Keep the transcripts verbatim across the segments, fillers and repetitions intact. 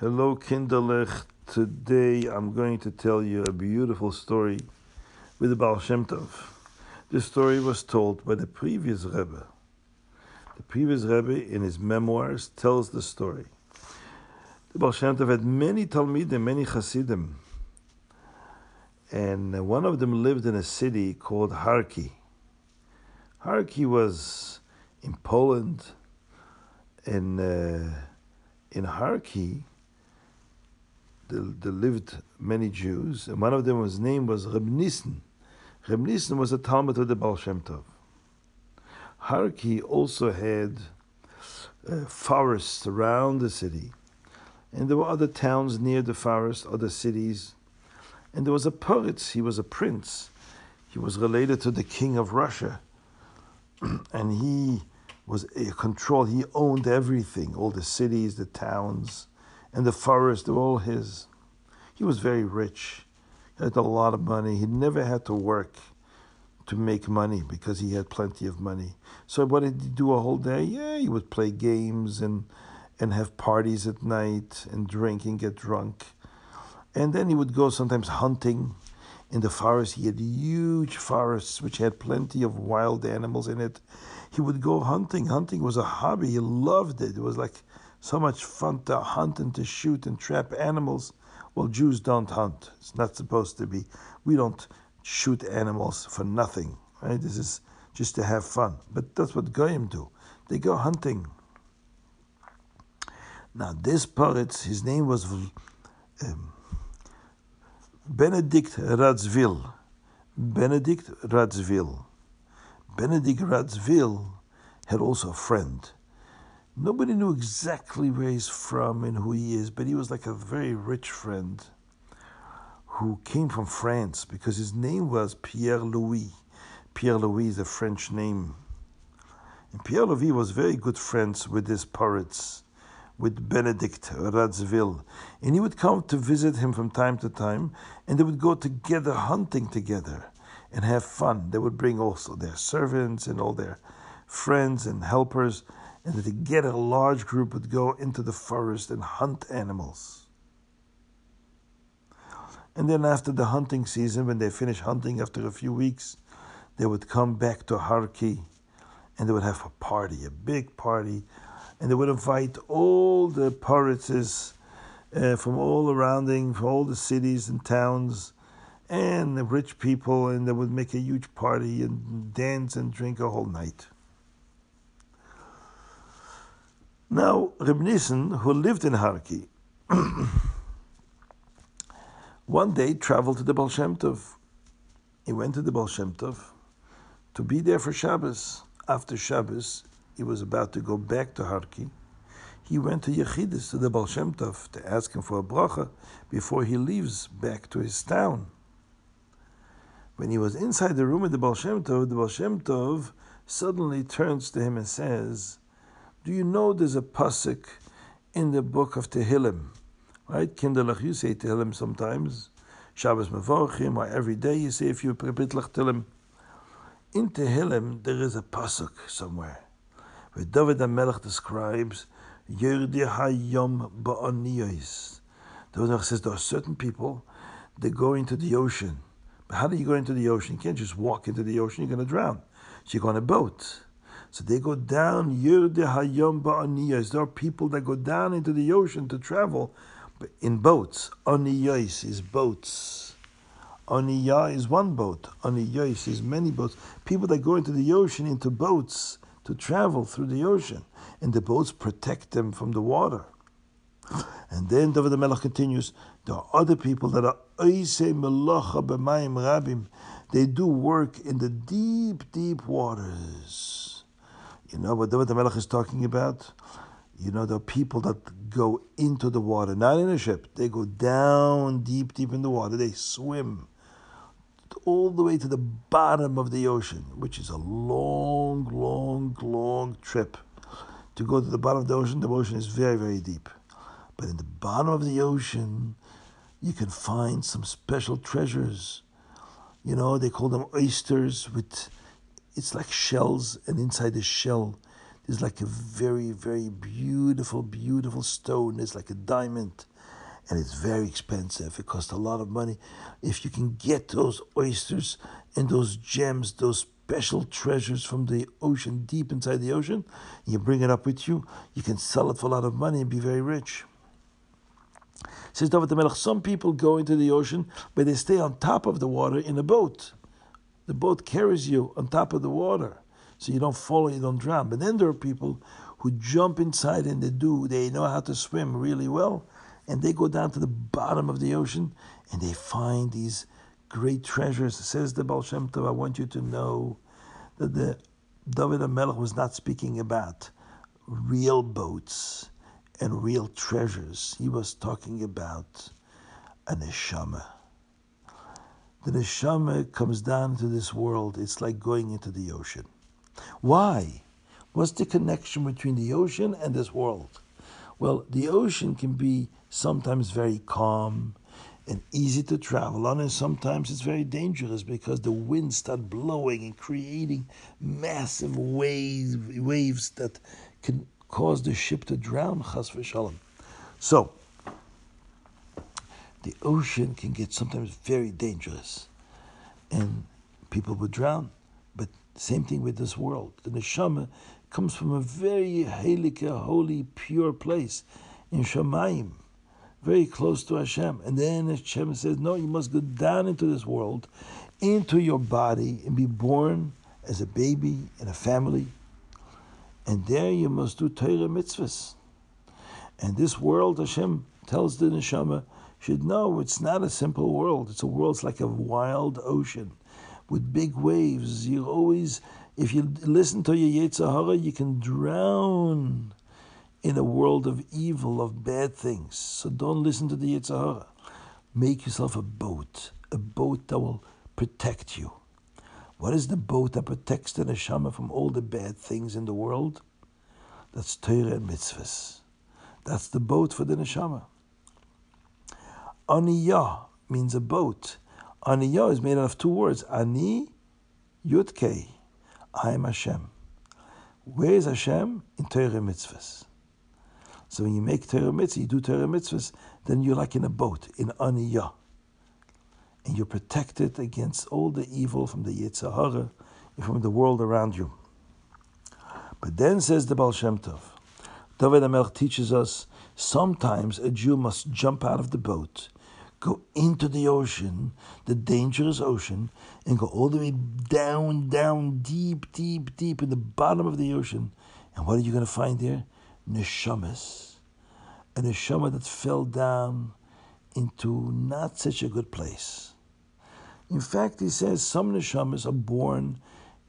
Hello, Kinderlech. Today I'm going to tell you a beautiful story with the Baal Shem Tov. This story was told by the previous Rebbe. The previous Rebbe, in his memoirs, tells the story. The Baal Shem Tov had many Talmidim, many Hasidim. And one of them lived in a city called Harki. Harki was in Poland, and uh, in Harki, There, there lived many Jews, and one of them, his name was Reb Nissen. Reb Nissen was a Talmud of the Baal Shem Tov. Harki also had uh, forests around the city, and there were other towns near the forest, other cities, and there was a Poritz. He was a prince. He was related to the king of Russia, and he was a control. He owned everything, all the cities, the towns, and the forest, were all his. He was very rich. He had a lot of money. He never had to work to make money because he had plenty of money. So what did he do a whole day? Yeah, he would play games and and have parties at night and drink and get drunk. And then he would go sometimes hunting in the forest. He had huge forests which had plenty of wild animals in it. He would go hunting. Hunting was a hobby. He loved it. It was like so much fun to hunt and to shoot and trap animals. Well, Jews don't hunt. It's not supposed to be. We don't shoot animals for nothing, right? This is just to have fun. But that's what goyim do. They go hunting. Now, this Poritz, his name was um, Benedict Radziwiłł. Benedict Radziwiłł. Benedict Radziwiłł had also a friend. Nobody knew exactly where he's from and who he is, but he was like a very rich friend who came from France because his name was Pierre Louis. Pierre Louis is a French name. And Pierre Louis was very good friends with this Poritz, with Benedict Radziwiłł. And he would come to visit him from time to time, and they would go together hunting together and have fun. They would bring also their servants and all their friends and helpers, and together a large group would go into the forest and hunt animals. And then after the hunting season, when they finished hunting after a few weeks, they would come back to Harki, and they would have a party, a big party, and they would invite all the Poritzes uh, from all around, from all the cities and towns, and the rich people, and they would make a huge party and dance and drink a whole night. Now, Reb Nissen, who lived in Harki, one day traveled to the Baal Shem Tov. He went to the Baal Shem Tov to be there for Shabbos. After Shabbos, he was about to go back to Harki. He went to Yechidus, to the Baal Shem Tov, to ask him for a bracha before he leaves back to his town. When he was inside the room of the Baal Shem Tov, the Baal Shem Tov suddenly turns to him and says, "Do you know there's a pasuk in the book of Tehillim?" Right? Kinderlach, you say Tehillim sometimes. Shabbos Mevorachim, or every day you say if you prepitlach Tehillim. In Tehillim, there is a pasuk somewhere where David HaMelech describes Yordei HaYam BaOniyos. David HaMelech says there are certain people that go into the ocean. But how do you go into the ocean? You can't just walk into the ocean, you're going to drown. So you go on a boat. So they go down, Yordei HaYam BaOniyos. There are people that go down into the ocean to travel in boats. Oniyos is boats. Oniyah is one boat. Oniyos is many boats. People that go into the ocean, into boats, to travel through the ocean. And the boats protect them from the water. And then David HaMelech continues, there are other people that are Oise Melacha Bemayim Rabim. They do work in the deep, deep waters. You know what David HaMelech is talking about? You know, there are people that go into the water, not in a ship. They go down deep, deep in the water. They swim all the way to the bottom of the ocean, which is a long, long, long trip. To go to the bottom of the ocean, the ocean is very, very deep. But in the bottom of the ocean, you can find some special treasures. You know, they call them oysters with... It's like shells, and inside the shell, is like a very, very beautiful, beautiful stone. It's like a diamond. And it's very expensive. It costs a lot of money. If you can get those oysters and those gems, those special treasures from the ocean, deep inside the ocean, and you bring it up with you, you can sell it for a lot of money and be very rich. Says David the Melech, some people go into the ocean, but they stay on top of the water in a boat. The boat carries you on top of the water, so you don't fall, you don't drown. But then there are people who jump inside and they do, they know how to swim really well, and they go down to the bottom of the ocean and they find these great treasures. Says the Baal Shem Tov, I want you to know that the David HaMelech was not speaking about real boats and real treasures. He was talking about a neshama. The neshama comes down to this world. It's like going into the ocean. Why? What's the connection between the ocean and this world? Well, the ocean can be sometimes very calm and easy to travel on, and sometimes it's very dangerous because the winds start blowing and creating massive waves, waves that can cause the ship to drown, chas v'shalom. So, the ocean can get sometimes very dangerous, and people would drown. But same thing with this world. The neshama comes from a very halika, holy, pure place in Shamayim, very close to Hashem. And then Hashem says, no, you must go down into this world, into your body, and be born as a baby in a family. And there you must do Torah mitzvahs. And this world, Hashem tells the neshama, should know it's not a simple world. It's a world, it's like a wild ocean with big waves. You're always, if you listen to your Yetzirah, you can drown in a world of evil, of bad things. So don't listen to the Yetzirah. Make yourself a boat, a boat that will protect you. What is the boat that protects the neshama from all the bad things in the world? That's Torah and mitzvahs. That's the boat for the neshama. Aniyah means a boat. Aniyah is made out of two words. Ani Yutkei. I am Hashem. Where is Hashem? In Torah and mitzvahs. So when you make Torah mitzvahs, you do Torah mitzvahs, then you're like in a boat, in Aniyah. And you're protected against all the evil from the Yetzirah and from the world around you. But then says the Baal Shem Tov, David HaMelech teaches us, sometimes a Jew must jump out of the boat, go into the ocean, the dangerous ocean, and go all the way down, down, deep, deep, deep in the bottom of the ocean. And what are you going to find there? Neshamas. A neshama that fell down into not such a good place. In fact, he says some neshamas are born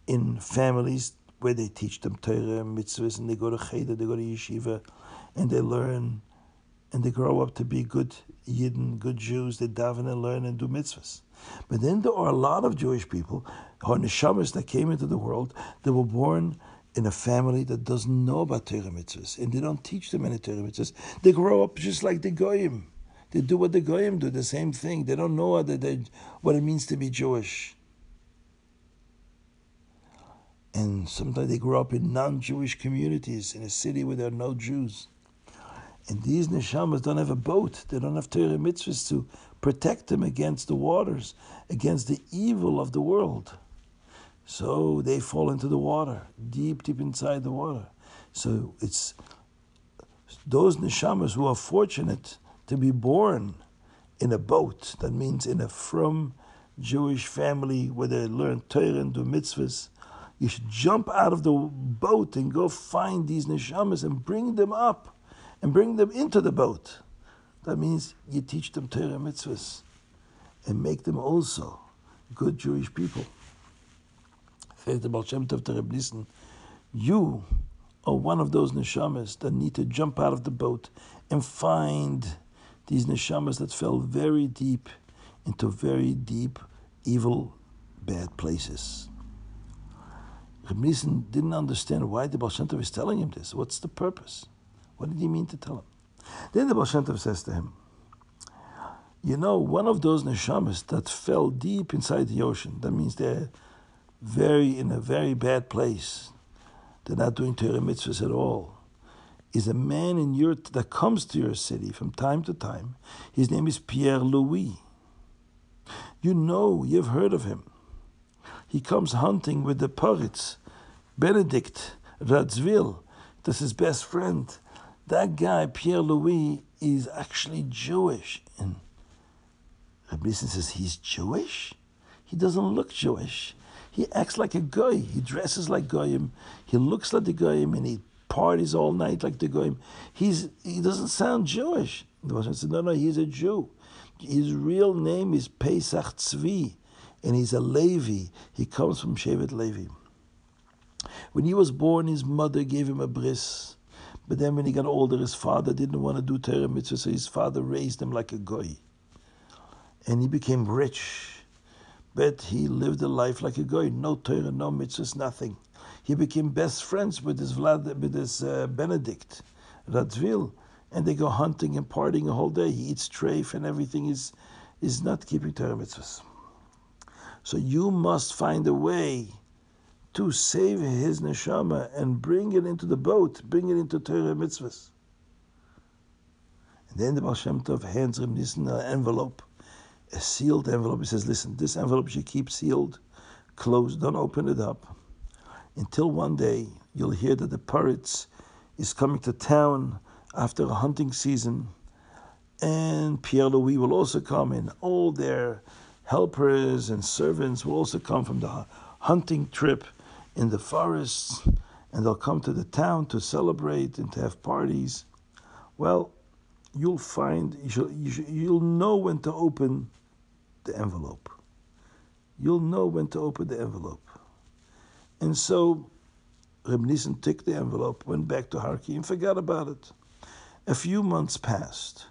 in families where they teach them Torah and mitzvahs, and they go to cheder, they go to yeshiva, and they learn, and they grow up to be good yidden, good Jews. They daven and learn and do mitzvahs. But then there are a lot of Jewish people who are neshamas that came into the world that were born in a family that doesn't know about Torah mitzvahs, and they don't teach them any Torah mitzvahs. They grow up just like the goyim. They do what the goyim do, the same thing. They don't know what it means to be Jewish. And sometimes they grow up in non-Jewish communities, in a city where there are no Jews. And these neshamas don't have a boat. They don't have Torah mitzvahs to protect them against the waters, against the evil of the world. So they fall into the water, deep, deep inside the water. So it's those neshamas who are fortunate to be born in a boat, that means in a from Jewish family where they learn Torah and do mitzvahs. You should jump out of the boat and go find these neshamas and bring them up and bring them into the boat. That means you teach them Torah and mitzvahs and make them also good Jewish people. Says the Baal Shem Tov to Reb Nissen, you are one of those neshamas that need to jump out of the boat and find these neshamas that fell very deep into very deep, evil, bad places. Reb Nissen didn't understand why the Baal Shem Tov is telling him this. What's the purpose? What did he mean to tell him? Then the Baal Shem Tov says to him, you know, one of those neshamas that fell deep inside the ocean, that means they're very in a very bad place. they're not doing Torah mitzvahs at all, is a man in your that comes to your city from time to time. His name is Pierre Louis. You know, you've heard of him. He comes hunting with the Poritz, Benedict Radziwiłł. That's his best friend. That guy, Pierre Louis, is actually Jewish. And Reb Nissen says, he's Jewish? He doesn't look Jewish. He acts like a goy. He dresses like goyim. He looks like the goyim, and he parties all night like the goyim. He's, he doesn't sound Jewish. The person said, no, no, he's a Jew. His real name is Pesach Tzvi, and he's a Levi. He comes from Shevet Levi. When he was born, his mother gave him a bris. But then when he got older, his father didn't want to do Torah mitzvah, so his father raised him like a goy. And he became rich. But he lived a life like a goy, no Torah, no mitzvahs, nothing. He became best friends with this, Vlad, with this uh, Benedict Radziwiłł, and they go hunting and partying a whole day. He eats treif and everything is, is not keeping Torah mitzvahs. So you must find a way to save his neshama and bring it into the boat, bring it into Torah mitzvahs. And then the Baal Shem Tov hands Reb Nissen an envelope, a sealed envelope. He says, listen, this envelope you keep sealed, closed, don't open it up, until one day you'll hear that the Poritz is coming to town after a hunting season, and Pierre Louis will also come, and all their helpers and servants will also come from the hunting trip in the forests, and they'll come to the town to celebrate and to have parties. Well, you'll find, you'll, you'll know when to open the envelope. You'll know when to open the envelope. And so Reb Nissen took the envelope, went back to Harki, and forgot about it. A few months passed,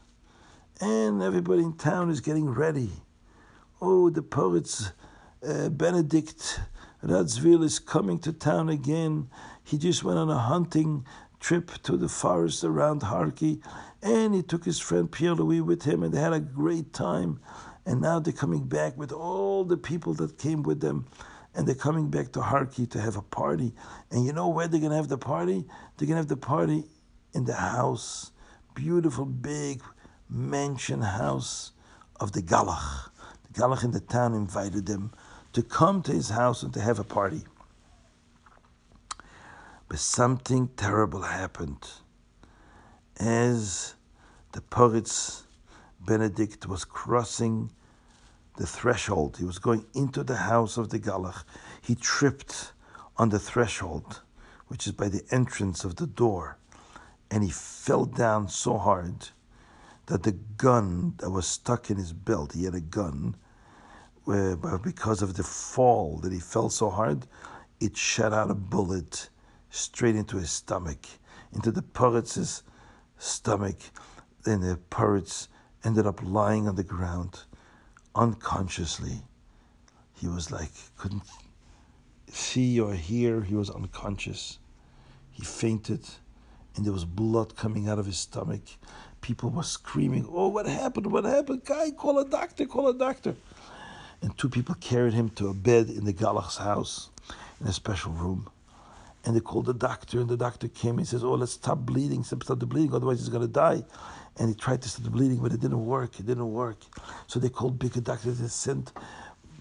and everybody in town is getting ready. Oh, the Poritz uh, Benedict Radziwiłł is coming to town again. He just went on a hunting trip to the forest around Harki, and he took his friend Pierre Louis with him, and they had a great time. And now they're coming back with all the people that came with them, and they're coming back to Harki to have a party. And you know where they're going to have the party? They're going to have the party in the house, beautiful big mansion house of the Galach. The Galach in the town invited them to come to his house and to have a party. But something terrible happened as the Poritz Benedict was crossing the threshold. He was going into the house of the Galach. He tripped on the threshold, which is by the entrance of the door, and he fell down so hard that the gun that was stuck in his belt, he had a gun, where, because of the fall that he fell so hard, it shot out a bullet straight into his stomach, into the Poritz's stomach. Then the Poritz ended up lying on the ground unconsciously. He was like, couldn't see or hear. He was unconscious. He fainted, and there was blood coming out of his stomach. People were screaming, oh, what happened? What happened? Guy, call a doctor, call a doctor. And two people carried him to a bed in the Galach's house in a special room. And they called the doctor, and the doctor came and says, oh, let's stop bleeding, stop the bleeding, otherwise he's going to die. And he tried to stop the bleeding, but it didn't work, it didn't work. So they called bigger doctors. They sent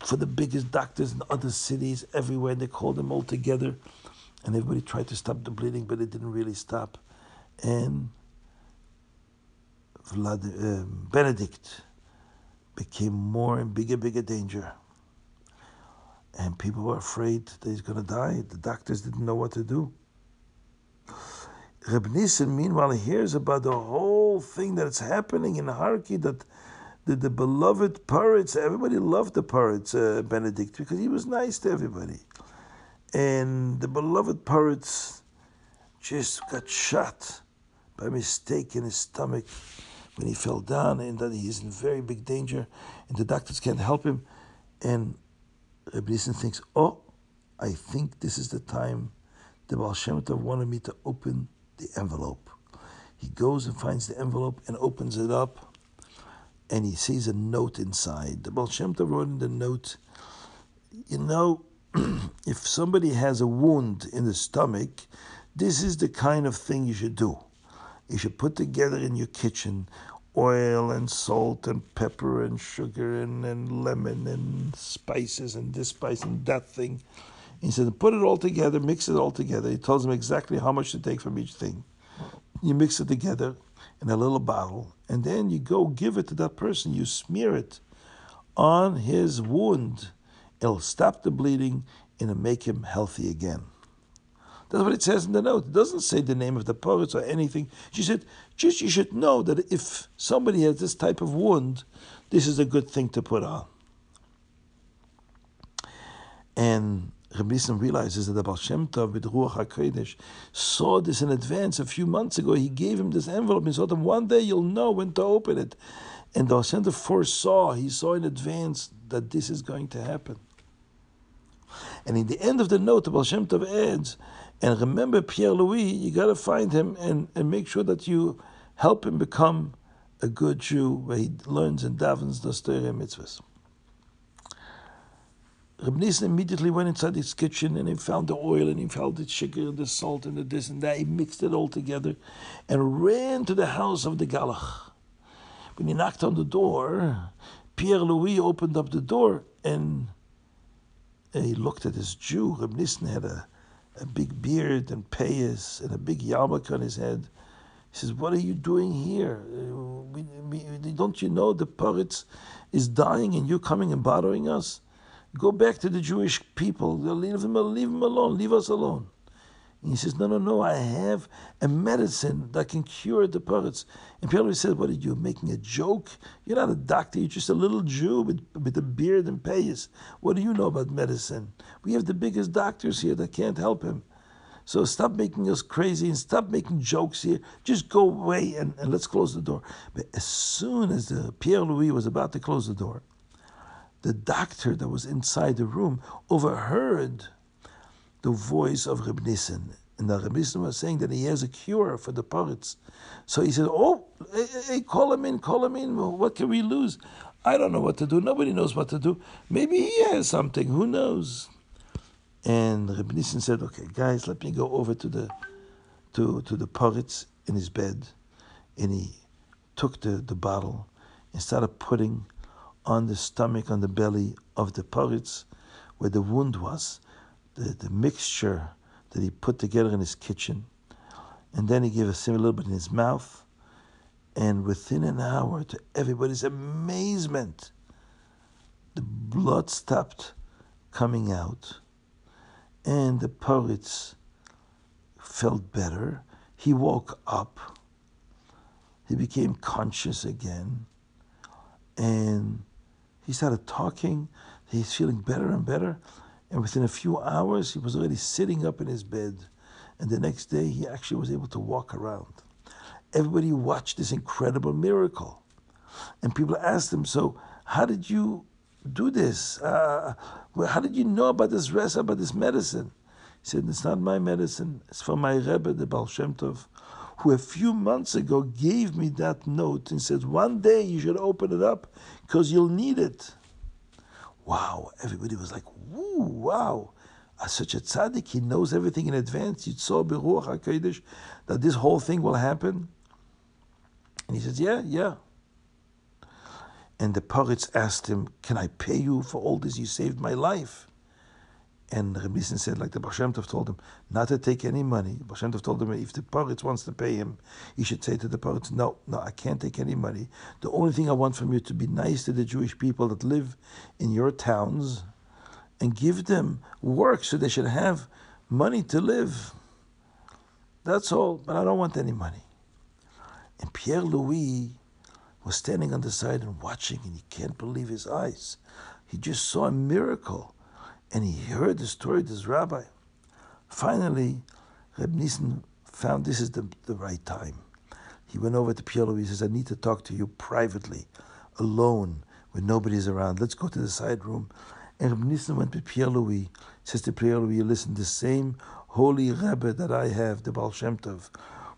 for the biggest doctors in other cities everywhere, and they called them all together. And everybody tried to stop the bleeding, but it didn't really stop. And Vlad, uh, Benedict became more and bigger, bigger danger. And people were afraid that he's going to die. The doctors didn't know what to do. Reb Nissen, meanwhile, hears about the whole thing that's happening in Harki, that the, the beloved Poritz, everybody loved the Poritz, uh, Benedict, because he was nice to everybody. And the beloved Poritz just got shot by mistake in his stomach when he fell down, and that he's in very big danger, and the doctors can't help him. And Reb Nissen thinks, oh, I think this is the time the Baal Shem Tov wanted me to open the envelope. He goes and finds the envelope and opens it up, and he sees a note inside. The Baal Shem Tov wrote in the note, you know, if somebody has a wound in the stomach, this is the kind of thing you should do. You should put together in your kitchen oil and salt and pepper and sugar and, and lemon and spices and this spice and that thing. He said, put it all together, mix it all together. He tells them exactly how much to take from each thing. You mix it together in a little bottle, and then you go give it to that person. You smear it on his wound. It'll stop the bleeding and it'll make him healthy again. That's what it says in the note. It doesn't say the name of the Poritz or anything. She said, just you should know that if somebody has this type of wound, this is a good thing to put on. And Reb Nissen realizes that the Baal Shem Tov with Ruach HaKodesh saw this in advance a few months ago. He gave him this envelope and told him, one day you'll know when to open it. And the Baal Shem Tov foresaw, he saw in advance that this is going to happen. And in the end of the note, the Baal Shem Tov adds, and remember Pierre Louis, you got to find him and, and make sure that you help him become a good Jew where he learns and davens the Torah and mitzvahs. Reb Nissen immediately went inside his kitchen and he found the oil and he found the sugar and the salt and the this and that. He mixed it all together and ran to the house of the Galach. When he knocked on the door, Pierre Louis opened up the door and he looked at this Jew. Reb Nissen had a, a big beard and payas and a big yarmulke on his head. He says, what are you doing here? We, we, don't you know the Poritz is dying and you're coming and bothering us? Go back to the Jewish people. Leave them, leave them alone. Leave us alone. And he says, no, no, no. I have a medicine that can cure the Poritz. And Pierre Louis says, what are you making a joke? You're not a doctor. You're just a little Jew with, with a beard and payas. What do you know about medicine? We have the biggest doctors here that can't help him. So stop making us crazy and stop making jokes here. Just go away and, and let's close the door. But as soon as the Pierre Louis was about to close the door, the doctor that was inside the room overheard the voice of Reb Nissen. And the Reb Nissen was saying that he has a cure for the Poritz. So he said, oh, hey, hey, call him in, call him in. What can we lose? I don't know what to do. Nobody knows what to do. Maybe he has something. Who knows? And Reb Nissen said, okay, guys, let me go over to the to, to the Poritz in his bed. And he took the, the bottle and started putting on the stomach, on the belly of the Poritz, where the wound was, the, the mixture that he put together in his kitchen. And then he gave a little bit in his mouth. And within an hour, to everybody's amazement, the blood stopped coming out. And the Poritz felt better. He woke up. He became conscious again. And he started talking. He's feeling better and better. And within a few hours, he was already sitting up in his bed. And the next day, he actually was able to walk around. Everybody watched this incredible miracle. And people asked him, so how did you do this? Uh, well, how did you know about this rest, about this medicine? He said, it's not my medicine. It's from my Rebbe, the Baal Shem Tov, who a few months ago gave me that note and said, one day you should open it up because you'll need it. Wow, everybody was like, woo, wow. As such a tzaddik, he knows everything in advance. He saw Beruach HaKodesh that this whole thing will happen. And he says, yeah, yeah. And the Poritz asked him, can I pay you for all this? You saved my life. And Reb Nissen said, like the Baal Shem Tov told him, not to take any money. Baal Shem Tov told him, if the Poritz wants to pay him, he should say to the Poritz, no, no, I can't take any money. The only thing I want from you to be nice to the Jewish people that live in your towns and give them work so they should have money to live. That's all, but I don't want any money. And Pierre Louis was standing on the side and watching, and he can't believe his eyes. He just saw a miracle. And he heard the story of this rabbi. Finally, Reb Nissen found this is the, the right time. He went over to Pierre Louis. He says, I need to talk to you privately, alone, when nobody's around. Let's go to the side room. And Reb Nissen went to Pierre Louis. He says to Pierre Louis, listen, the same holy Rebbe that I have, the Baal Shem Tov,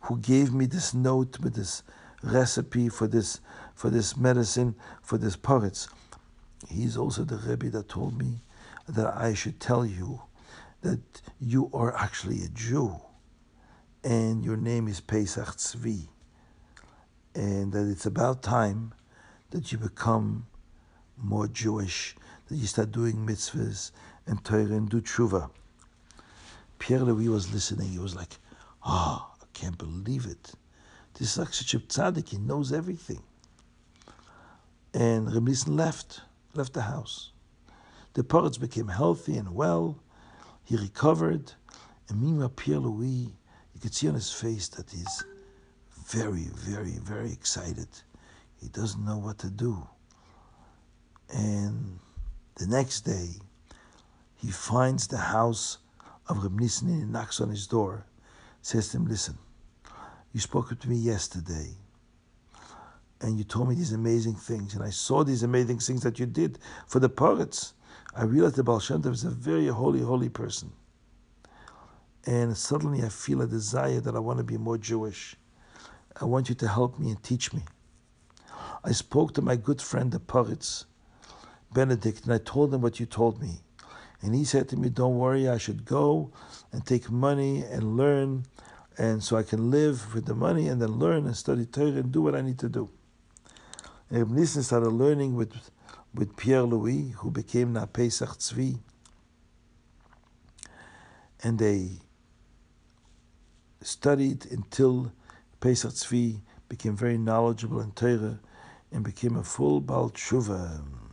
who gave me this note with this recipe for this, for this medicine, for this Poritz. He's also the Rebbe that told me that I should tell you that you are actually a Jew and your name is Pesach Tzvi, and that it's about time that you become more Jewish, that you start doing mitzvahs and Torah and do tshuva. Pierre Louis was listening. He was like, ah, oh, I can't believe it. This is like such a tzaddik. He knows everything. And Reb Nissen left, left the house. The Poritz became healthy and well. He recovered. And meanwhile, Pierre Louis, you could see on his face that he's very, very, very excited. He doesn't know what to do. And the next day, he finds the house of Reb Nissen and he knocks on his door. Says to him, listen, you spoke to me yesterday and you told me these amazing things, and I saw these amazing things that you did for the Poritz. I realized that Baal Shem Tov is a very holy, holy person. And suddenly I feel a desire that I want to be more Jewish. I want you to help me and teach me. I spoke to my good friend, the Poritz, Benedict, and I told him what you told me. And he said to me, don't worry, I should go and take money and learn, and so I can live with the money and then learn and study Torah and do what I need to do. And Reb Nissen started learning with, with Pierre Louis, who became now Pesach Tzvi. And they studied until Pesach Tzvi became very knowledgeable in Torah and became a full Baal Tshuva.